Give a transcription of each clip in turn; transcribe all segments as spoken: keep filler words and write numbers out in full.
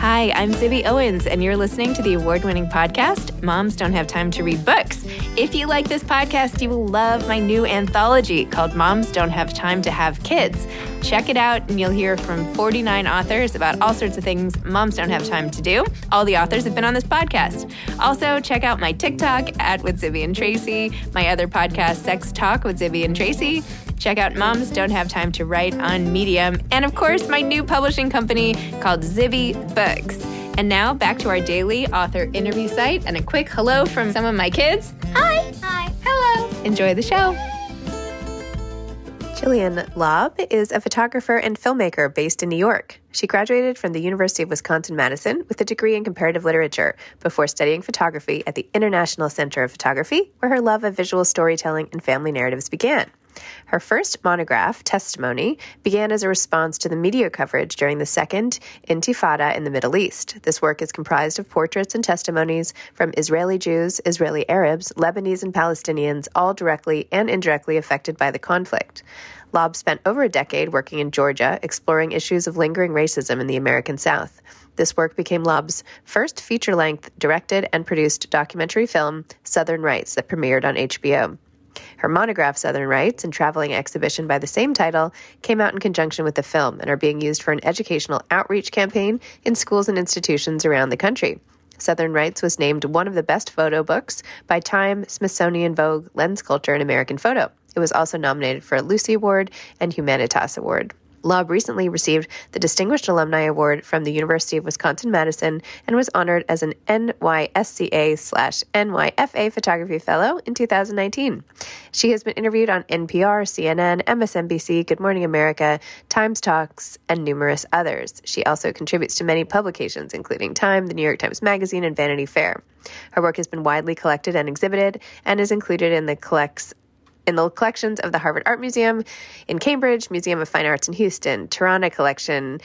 Hi, I'm Zibby Owens, and you're listening to the award-winning podcast, Moms Don't Have Time to Read Books. If you like this podcast, you will love my new anthology called Moms Don't Have Time to Have Kids. Check it out, and you'll hear from forty-nine authors about all sorts of things moms don't have time to do. All the authors have been on this podcast. Also, check out my TikTok, at with Zibby and Tracy, my other podcast, Sex Talk with Zibby and Tracy. Check out Moms Don't Have Time to Write on Medium. And of course, my new publishing company called Zivi Books. And now back to our daily author interview site and a quick hello from some of my kids. Hi. Hi. Hello. Enjoy the show. Gillian Laub is a photographer and filmmaker based in New York. She graduated from the University of Wisconsin-Madison with a degree in comparative literature before studying photography at the International Center of Photography, where her love of visual storytelling and family narratives began. Her first monograph, Testimony, began as a response to the media coverage during the Second Intifada in the Middle East. This work is comprised of portraits and testimonies from Israeli Jews, Israeli Arabs, Lebanese, and Palestinians, all directly and indirectly affected by the conflict. Laub spent over a decade working in Georgia, exploring issues of lingering racism in the American South. This work became Laub's first feature-length directed and produced documentary film, Southern Rights, that premiered on H B O. Her monograph, Southern Rights, and traveling exhibition by the same title came out in conjunction with the film and are being used for an educational outreach campaign in schools and institutions around the country. Southern Rights was named one of the best photo books by Time, Smithsonian Vogue, Lens Culture, and American Photo. It was also nominated for a Lucy Award and Humanitas Award. Laub recently received the Distinguished Alumni Award from the University of Wisconsin-Madison and was honored as an N Y S C A slash N Y F A Photography Fellow in two thousand nineteen. She has been interviewed on N P R, C N N, M S N B C, Good Morning America, Times Talks, and numerous others. She also contributes to many publications, including Time, the New York Times Magazine, and Vanity Fair. Her work has been widely collected and exhibited and is included in the collects in the collections of the Harvard Art Museum in Cambridge, Museum of Fine Arts in Houston, Toronto Collection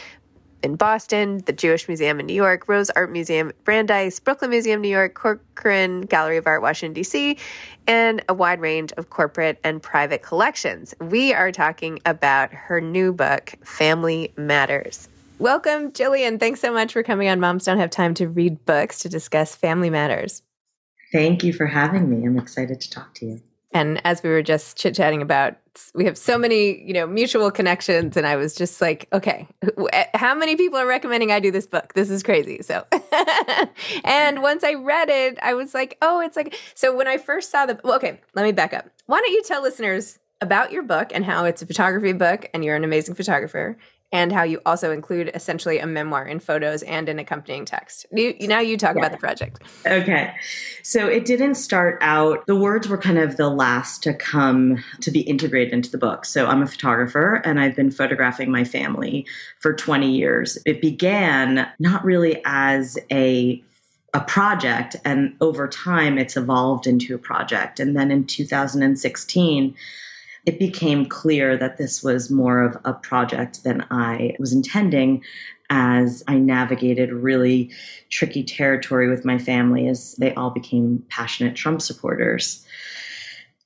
in Boston, the Jewish Museum in New York, Rose Art Museum at Brandeis, Brooklyn Museum, New York, Corcoran Gallery of Art, Washington, D C, and a wide range of corporate and private collections. We are talking about her new book, Family Matters. Welcome, Gillian. Thanks so much for coming on Moms Don't Have Time to Read Books to discuss Family Matters. Thank you for having me. I'm excited to talk to you. And as we were just chit-chatting about, we have so many, you know, mutual connections. And I was just like, okay, how many people are recommending I do this book? This is crazy. So, and once I read it, I was like, oh, it's like, so when I first saw the, well, okay, let me back up. Why don't you tell listeners about your book and how it's a photography book and you're an amazing photographer, and how you also include essentially a memoir in photos and an accompanying text. You, now you talk yeah. about the project. Okay. So it didn't start out, the words were kind of the last to come to be integrated into the book. So I'm a photographer and I've been photographing my family for twenty years. It began not really as a a project, and over time it's evolved into a project. And then in two thousand sixteen, it became clear that this was more of a project than I was intending, as I navigated really tricky territory with my family as they all became passionate Trump supporters.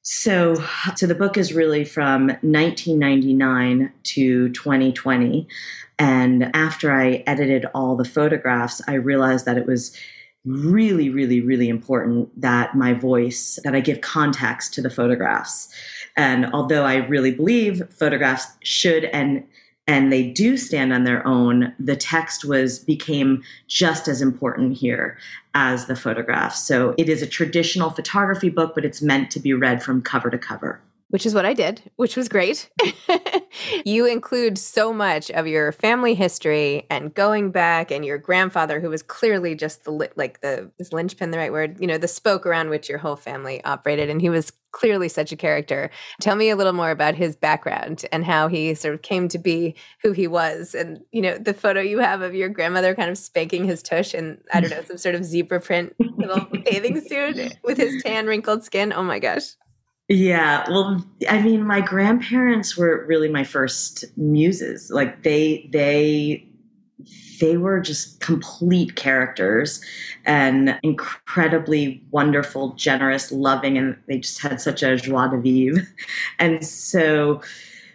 So, so the book is really from nineteen ninety-nine to twenty twenty. And after I edited all the photographs, I realized that it was really, really, really important that my voice, that I give context to the photographs. And although I really believe photographs should and and they do stand on their own, the text was became just as important here as the photographs. So it is a traditional photography book, but it's meant to be read from cover to cover. Which is what I did, which was great. You include so much of your family history and going back, and your grandfather, who was clearly just the, li- like the, is linchpin the right word? You know, the spoke around which your whole family operated. And he was clearly such a character. Tell me a little more about his background and how he sort of came to be who he was. And, you know, the photo you have of your grandmother kind of spanking his tush and, I don't know, some sort of zebra print little bathing suit with his tan wrinkled skin. Oh my gosh. Yeah. Well, I mean, my grandparents were really my first muses. Like they, they, they were just complete characters and incredibly wonderful, generous, loving, and they just had such a joie de vivre. And so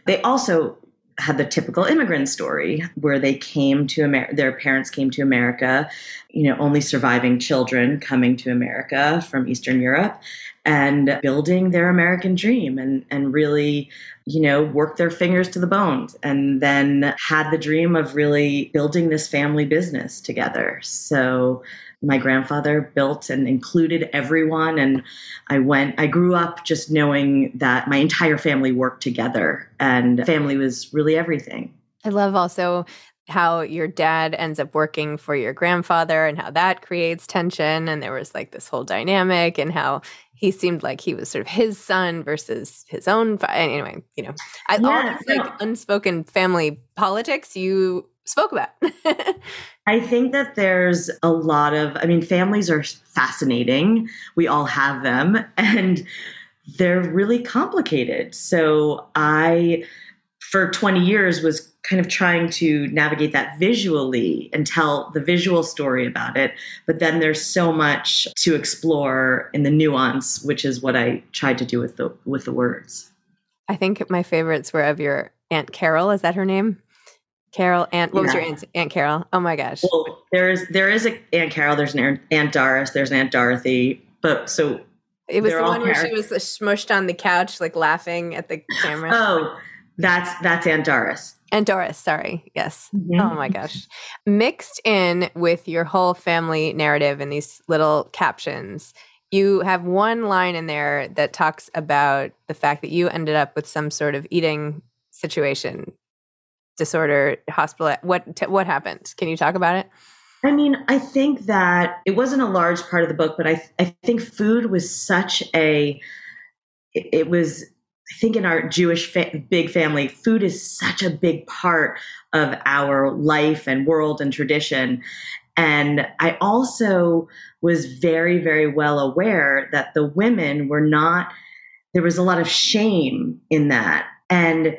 they also had the typical immigrant story where they came to America, their parents came to America, you know, only surviving children coming to America from Eastern Europe, and building their American dream, and, and really, you know, worked their fingers to the bone, and then had the dream of really building this family business together. So my grandfather built and included everyone. And I went, I grew up just knowing that my entire family worked together, and family was really everything. I love also how your dad ends up working for your grandfather and how that creates tension. And there was like this whole dynamic, and how he seemed like he was sort of his son versus his own. Anyway, you know, I, yeah, all this like unspoken family politics you spoke about. I think that there's a lot of, I mean, families are fascinating. We all have them, and they're really complicated. So I, for twenty years, was kind of trying to navigate that visually and tell the visual story about it. But then there's so much to explore in the nuance, which is what I tried to do with the with the words. I think my favorites were of your Aunt Carol. Is that her name? Carol, Aunt, what yeah. was your aunt, Aunt Carol? Oh my gosh. Well, there is, there is an Aunt Carol, there's an Aunt Doris, there's an Aunt Dorothy, but so. It was the one where her. she was smushed on the couch, like laughing at the camera. Oh, that's, that's Aunt Doris. Aunt Doris, sorry. Yes. Mm-hmm. Oh my gosh. Mixed in with your whole family narrative and these little captions, you have one line in there that talks about the fact that you ended up with some sort of eating situation. Disorder, hospital, what t- what happened? Can you talk about it? I mean, I think that it wasn't a large part of the book, but I th- I think food was such a, it, it was, I think in our Jewish fa- big family, food is such a big part of our life and world and tradition. And I also was very, very well aware that the women were not, there was a lot of shame in that. And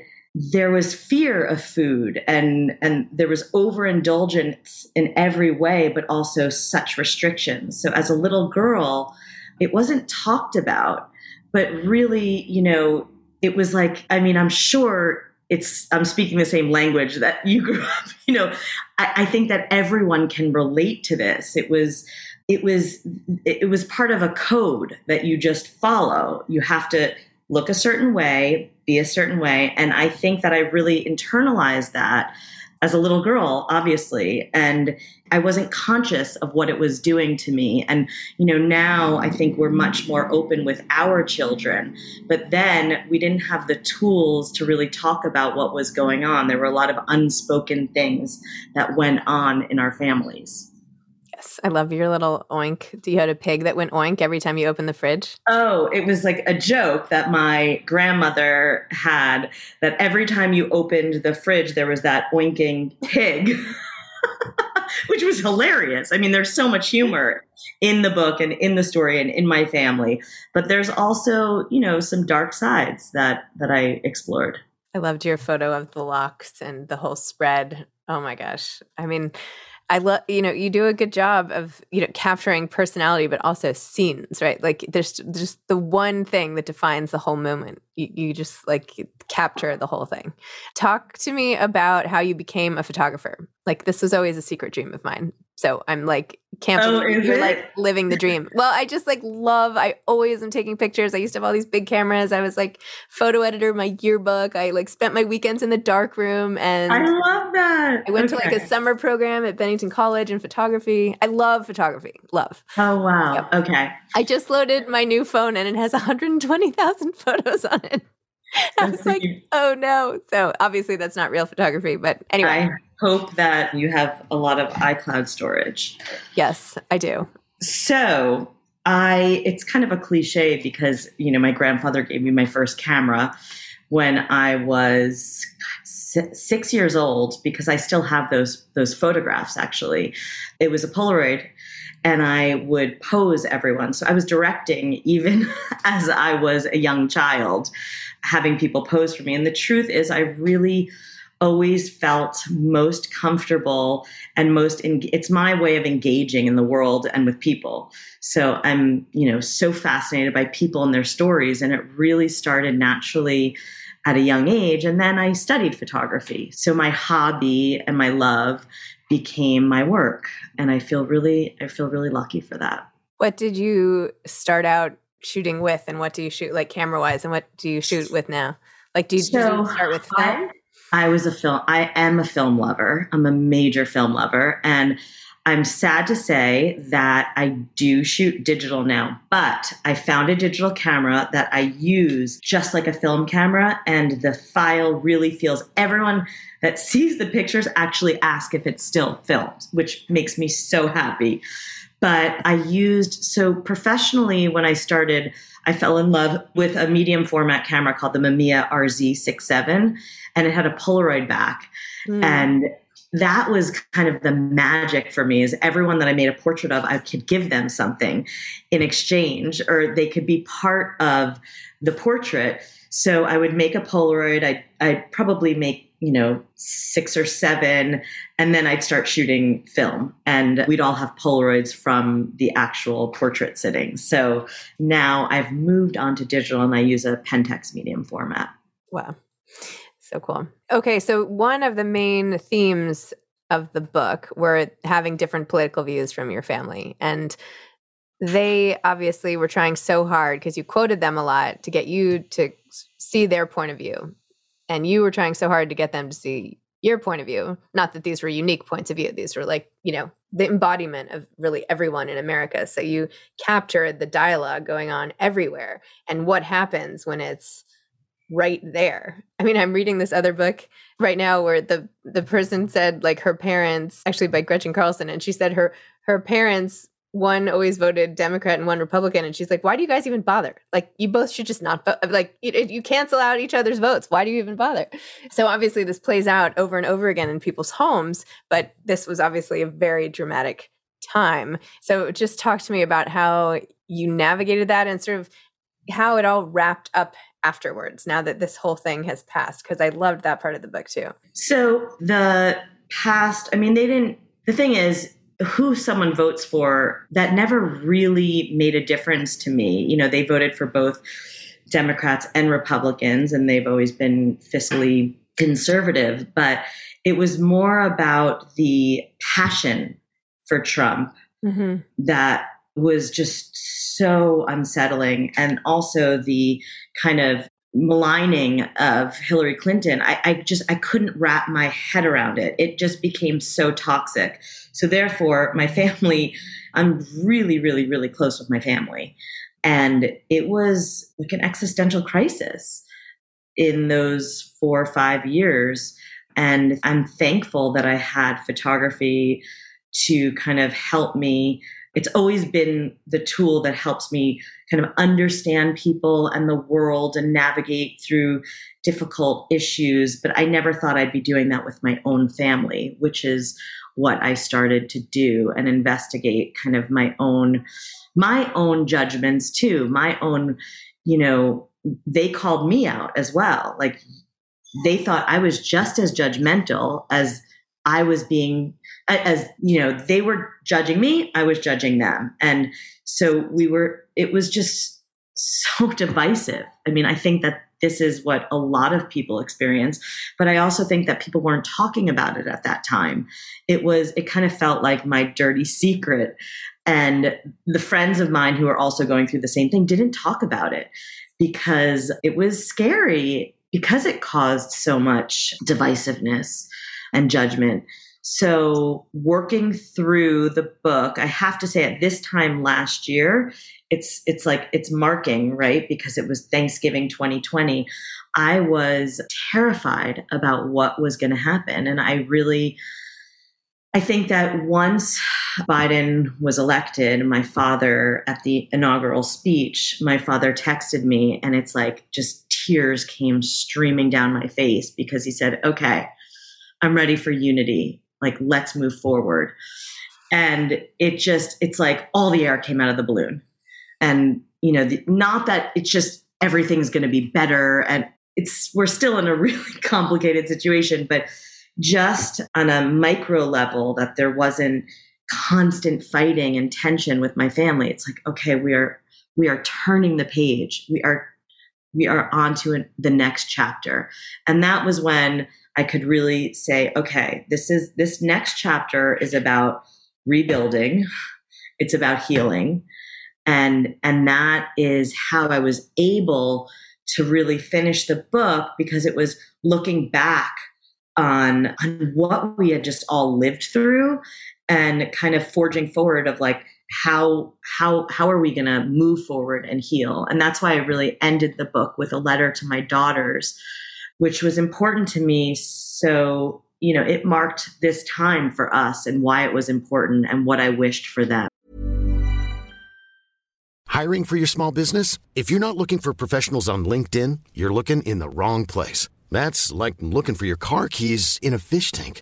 there was fear of food, and, and there was overindulgence in every way, but also such restrictions. So as a little girl, it wasn't talked about, but really, you know, it was like, I mean, I'm sure it's, I'm speaking the same language that you grew up, you know, I, I think that everyone can relate to this. It was, it was, it was part of a code that you just follow. You have to look a certain way, be a certain way. And I think that I really internalized that as a little girl, obviously, and I wasn't conscious of what it was doing to me. And, you know, now I think we're much more open with our children, but then we didn't have the tools to really talk about what was going on. There were a lot of unspoken things that went on in our families. Yes. I love your little oink. Do you have a pig that went oink every time you opened the fridge? Oh, it was like a joke that my grandmother had, that every time you opened the fridge, there was that oinking pig, which was hilarious. I mean, there's so much humor in the book and in the story and in my family, but there's also, you know, some dark sides that, that I explored. I loved your photo of the lox and the whole spread. Oh my gosh. I mean, I love, you know, you do a good job of, you know, capturing personality, but also scenes, right? Like there's just the one thing that defines the whole moment. You, you just like capture the whole thing. Talk to me about how you became a photographer. Like this was always a secret dream of mine. So I'm like, can't believe you're like living the dream. Well, I just like love, I always am taking pictures. I used to have all these big cameras. I was like photo editor, my yearbook. I like spent my weekends in the dark room. And I love that. I went okay. to like a summer program at Bennington College in photography. I love photography. Love. Oh, wow. So, okay. I just loaded my new phone and it has one hundred twenty thousand photos on it. I was like, oh no. So obviously that's not real photography, but anyway. I hope that you have a lot of iCloud storage. Yes, I do. So I, it's kind of a cliche because, you know, my grandfather gave me my first camera when I was six years old, because I still have those, those photographs actually. It was a Polaroid. And I would pose everyone. So I was directing even as I was a young child, having people pose for me. And the truth is I really always felt most comfortable and most, en- it's my way of engaging in the world and with people. So I'm, you know, so fascinated by people and their stories. And it really started naturally at a young age. And then I studied photography. So my hobby and my love became my work. And I feel really, I feel really lucky for that. What did you start out shooting with? And what do you shoot like camera wise? And what do you shoot with now? Like, do you, so do you start with film? I, I was a film. I am a film lover. I'm a major film lover. And I'm sad to say that I do shoot digital now, but I found a digital camera that I use just like a film camera. And the file really feels, everyone that sees the pictures actually ask if it's still filmed, which makes me so happy. But I used, so professionally when I started, I fell in love with a medium format camera called the Mamiya R Z sixty-seven, and it had a Polaroid back. Mm. And that was kind of the magic for me, is everyone that I made a portrait of, I could give them something in exchange, or they could be part of the portrait. So I would make a Polaroid. I, I'd probably make, you know, six or seven, and then I'd start shooting film, and we'd all have Polaroids from the actual portrait sitting. So now I've moved on to digital and I use a Pentax medium format. Wow. So cool. Okay. So one of the main themes of the book were having different political views from your family. And they obviously were trying so hard, because you quoted them a lot, to get you to see their point of view. And you were trying so hard to get them to see your point of view. Not that these were unique points of view. These were like, you know, the embodiment of really everyone in America. So you captured the dialogue going on everywhere and what happens when it's right there. I mean, I'm reading this other book right now where the, the person said like her parents, actually by Gretchen Carlson, and she said her, her parents, one always voted Democrat and one Republican. And she's like, why do you guys even bother? Like, you both should just not vote. Like, you, you cancel out each other's votes. Why do you even bother? So obviously this plays out over and over again in people's homes, but this was obviously a very dramatic time. So just talk to me about how you navigated that and sort of how it all wrapped up afterwards, now that this whole thing has passed, because I loved that part of the book too. So the past, I mean, they didn't, the thing is, who someone votes for, that never really made a difference to me. You know, they voted for both Democrats and Republicans, and they've always been fiscally conservative, but it was more about the passion for Trump mm-hmm. that was just so unsettling. And also the kind of maligning of Hillary Clinton, I, I just, I couldn't wrap my head around it. It just became so toxic. So therefore my family, I'm really, really, really close with my family. And it was like an existential crisis in those four or five years. And I'm thankful that I had photography to kind of help me. It's always been the tool that helps me kind of understand people and the world and navigate through difficult issues. But I never thought I'd be doing that with my own family, which is what I started to do and investigate kind of my own, my own judgments too, my own, you know, they called me out as well. Like they thought I was just as judgmental as I was being, as, you know, they were judging me, I was judging them. And so we were, it was just so divisive. I mean, I think that this is what a lot of people experience, but I also think that people weren't talking about it at that time. It was, it kind of felt like my dirty secret, and the friends of mine who are also going through the same thing didn't talk about it because it was scary, because it caused so much divisiveness and judgment. So working through the book, I have to say at this time last year, it's it's like it's marking, right? Because it was Thanksgiving twenty twenty. I was terrified about what was going to happen. And I really, I think that once Biden was elected, my father at the inaugural speech, my father texted me and it's like just tears came streaming down my face because he said, okay, I'm ready for unity. Like, let's move forward. And it just, it's like all the air came out of the balloon. And, you know, the, not that it's just everything's going to be better. And it's, we're still in a really complicated situation, but just on a micro level that there wasn't constant fighting and tension with my family. It's like, okay, we are, we are turning the page. We are, we are onto an, the next chapter. And that was when I could really say, okay, this is, this next chapter is about rebuilding. It's about healing. And, and that is how I was able to really finish the book, because it was looking back on, on what we had just all lived through and kind of forging forward of like, how, how, how are we going to move forward and heal? And that's why I really ended the book with a letter to my daughters, which was important to me. So, you know, it marked this time for us and why it was important and what I wished for them. Hiring for your small business? If you're not looking for professionals on LinkedIn, you're looking in the wrong place. That's like looking for your car keys in a fish tank.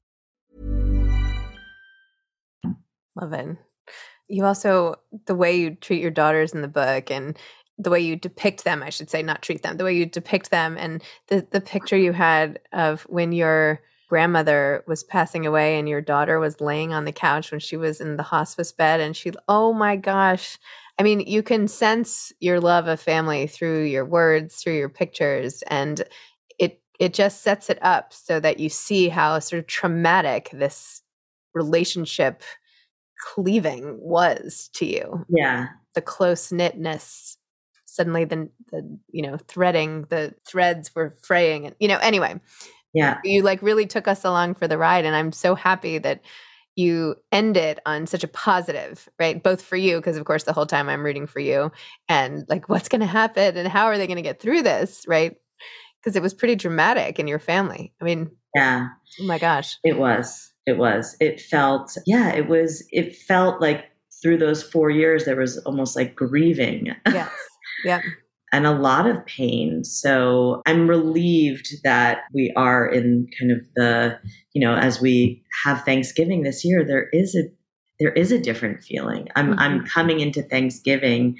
Lovin. You also, the way you treat your daughters in the book and the way you depict them, I should say, not treat them, the way you depict them and the, the picture you had of when your grandmother was passing away and your daughter was laying on the couch when she was in the hospice bed and she, oh my gosh. I mean, you can sense your love of family through your words, through your pictures, and it it just sets it up so that you see how sort of traumatic this relationship cleaving was to you. Yeah. The close-knitness, suddenly the, the, you know, threading, the threads were fraying, and, you know, anyway. Yeah. You like really took us along for the ride, and I'm so happy that you ended on such a positive, right? Both for you, because of course the whole time I'm rooting for you, and like what's going to happen and how are they going to get through this, right? Because it was pretty dramatic in your family. I mean, yeah. Oh my gosh. It was. It was. It felt, yeah, it was, it felt like through those four years, there was almost like grieving. Yes. Yeah. And a lot of pain. So I'm relieved that we are in kind of the, you know, as we have Thanksgiving this year, there is a, there is a different feeling. I'm, mm-hmm. I'm coming into Thanksgiving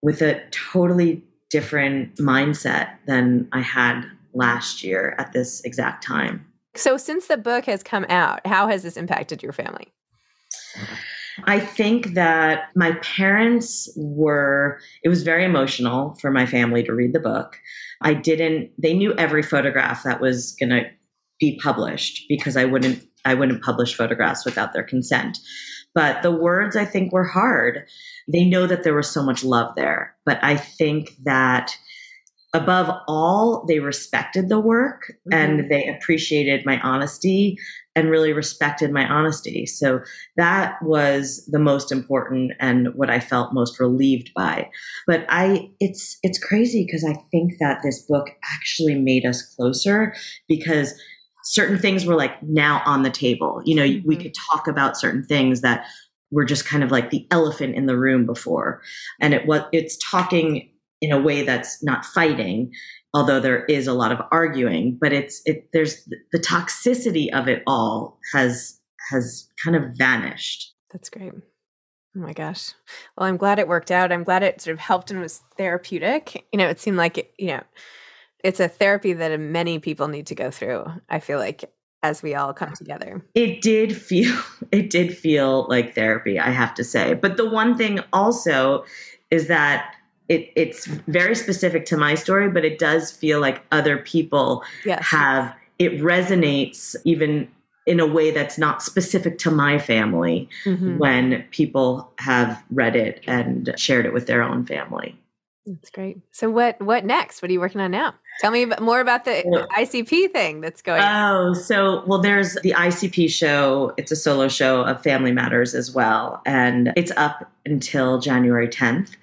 with a totally different mindset than I had last year at this exact time. So since the book has come out, how has this impacted your family? I think that my parents were, it was very emotional for my family to read the book. I didn't, they knew every photograph that was going to be published because I wouldn't, I wouldn't publish photographs without their consent. But the words, I think, were hard. They know that there was so much love there, but I think that above all, they respected the work mm-hmm. and they appreciated my honesty and really respected my honesty. So that was the most important and what I felt most relieved by. But I, it's, it's crazy because I think that this book actually made us closer because certain things were like now on the table. You know, mm-hmm. we could talk about certain things that were just kind of like the elephant in the room before. And it was, it's talking in a way that's not fighting, although there is a lot of arguing, but it's, it, there's the toxicity of it all has, has kind of vanished. That's great. Oh my gosh. Well, I'm glad it worked out. I'm glad it sort of helped and was therapeutic. You know, it seemed like, it, you know, it's a therapy that many people need to go through. I feel like as we all come together. It did feel, it did feel like therapy, I have to say. But the one thing also is that It, it's very specific to my story, but it does feel like other people yes. have, it resonates even in a way that's not specific to my family mm-hmm. when people have read it and shared it with their own family. That's great. So what, what next? What are you working on now? Tell me more about the I C P thing that's going on. Oh, so, well, there's the I C P show. It's a solo show of Family Matters as well. And it's up until January tenth.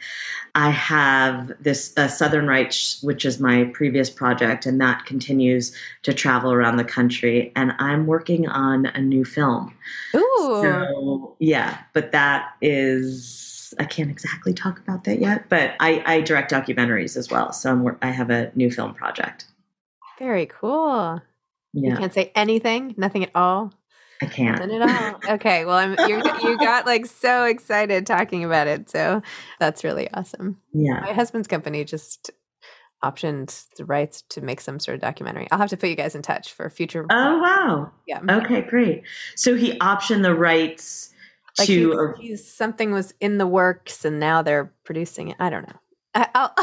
I have this uh, Southern Rights, which is my previous project, and that continues to travel around the country. And I'm working on a new film. Ooh. So, yeah, but that is... I can't exactly talk about that yet, but I, I direct documentaries as well. So I'm, I have a new film project. Very cool. Yeah. You can't say anything, nothing at all. I can't. Nothing at all. Okay. Well, I'm, you you got like so excited talking about it. So that's really awesome. Yeah. My husband's company just optioned the rights to make some sort of documentary. I'll have to put you guys in touch for future. Oh, wow. Yeah. Okay, great. So he optioned the rights. Like to, he's, uh, he's, something was in the works and now they're producing it. I don't know. I, I'll,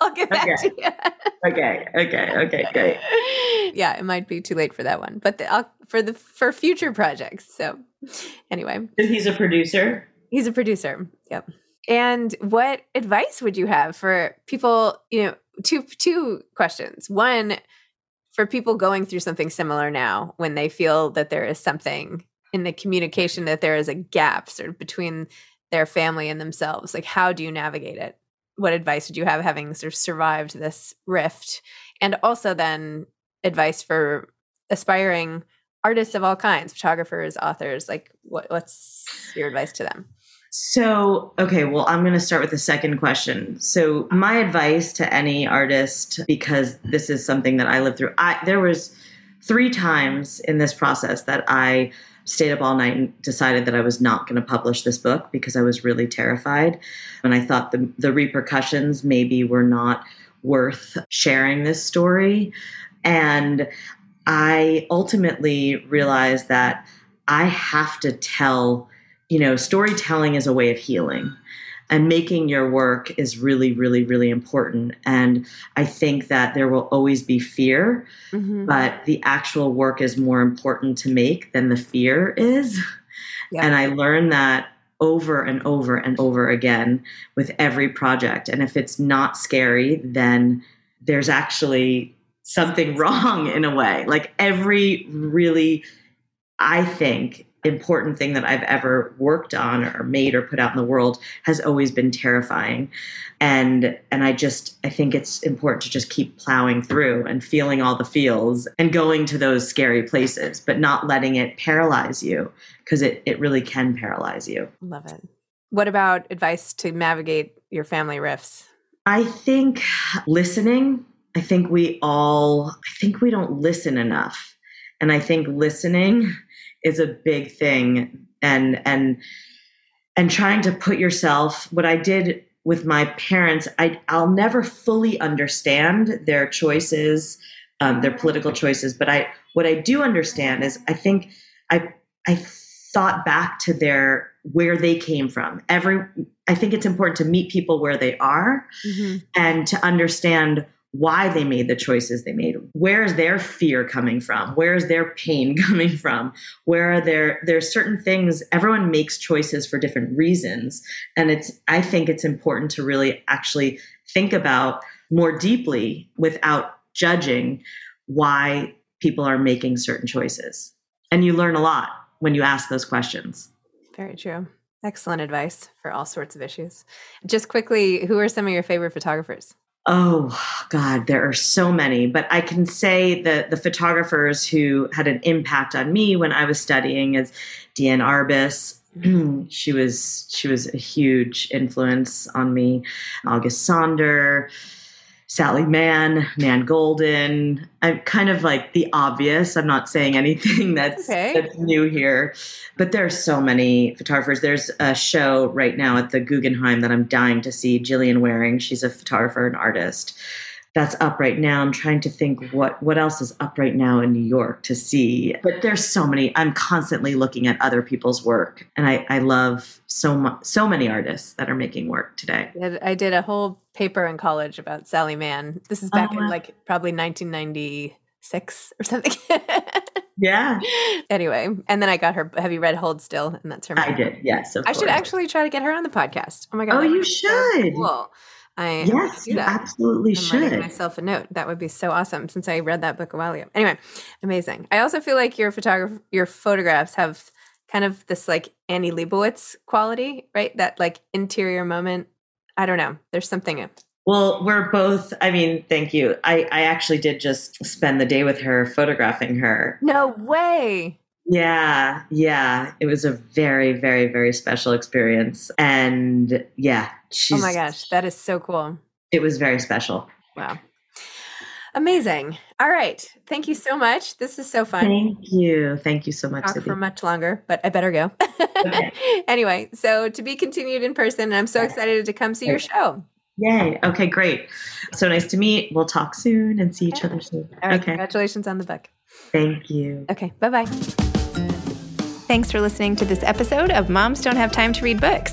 I'll get back okay. to you. okay. Okay. Okay. Great. Yeah. It might be too late for that one, but the, I'll, for the, for future projects. So anyway, so he's a producer. He's a producer. Yep. And what advice would you have for people, you know, two, two questions. One, for people going through something similar now, when they feel that there is something in the communication, that there is a gap sort of between their family and themselves. Like, how do you navigate it? What advice would you have, having sort of survived this rift? And also then advice for aspiring artists of all kinds, photographers, authors, like what, what's your advice to them? So, okay, well, I'm going to start with the second question. So my advice to any artist, because this is something that I lived through, I, there was three times in this process that I stayed up all night and decided that I was not going to publish this book because I was really terrified. And I thought the, the repercussions maybe were not worth sharing this story. And I ultimately realized that I have to tell, you know, storytelling is a way of healing. and making your work is really, really, really important. And I think that there will always be fear, mm-hmm. but the actual work is more important to make than the fear is. Yeah. And I learned that over and over and over again with every project. And if it's not scary, then there's actually something wrong in a way. Like every really, I think, important thing that I've ever worked on or made or put out in the world has always been terrifying. And and I just, I think it's important to just keep plowing through and feeling all the feels and going to those scary places, but not letting it paralyze you, because it, it really can paralyze you. Love it. What about advice to navigate your family rifts? I think listening. I think we all, I think we don't listen enough. And I think listening is a big thing, and, and, and trying to put yourself, what I did with my parents, I I'll never fully understand their choices, um, their political choices. But I, what I do understand is I think I, I thought back to their, where they came from. Every, I think it's important to meet people where they are, mm-hmm. and to understand why they made the choices they made. Where is their fear coming from? Where is their pain coming from? Where are there, there's certain things, everyone makes choices for different reasons. And it's, I think it's important to really actually think about more deeply without judging why people are making certain choices. And you learn a lot when you ask those questions. Very true. Excellent advice for all sorts of issues. Just quickly, who are some of your favorite photographers? Oh God, there are so many, but I can say that the photographers who had an impact on me when I was studying is Diane Arbus. she was, she was a huge influence on me. August Sander, Sally Mann, Nan Goldin. I'm kind of like the obvious. I'm not saying anything that's, okay. that's new here, but there are so many photographers. There's a show right now at the Guggenheim that I'm dying to see, Gillian Waring. She's a photographer and artist. That's up right now. I'm trying to think what, what else is up right now in New York to see. But there's so many. I'm constantly looking at other people's work. And I, I love so much, so many artists that are making work today. I did a whole paper in college about Sally Mann. This is back uh, in like probably nineteen ninety-six or something. Yeah. Anyway, and then I got her. Have you read Hold Still? And that's her memoir. I did. Yes. Of I course. Should actually try to get her on the podcast. Oh my God. Oh, you should. So cool. I yes, do that. You absolutely I'm should. Writing myself a note. That would be so awesome, since I read that book a while ago. Anyway, amazing. I also feel like your photograph, your photographs have kind of this like Annie Leibovitz quality, right? That like interior moment. I don't know. There's something. Well, we're both. I mean, thank you. I, I actually did just spend the day with her, photographing her. No way. Yeah, yeah. It was a very, very, very special experience. And yeah, she's... Oh my gosh, that is so cool. It was very special. Wow. Amazing. All right. Thank you so much. This is so fun. Thank you. Thank you so much. Talk for much longer, but I better go. Okay. Anyway, so to be continued in person, and I'm so excited to come see your show. Yay. Okay, great. So nice to meet. We'll talk soon and see each other soon. All right. Okay. Congratulations on the book. Thank you. Okay. Bye-bye. Thanks for listening to this episode of Moms Don't Have Time to Read Books.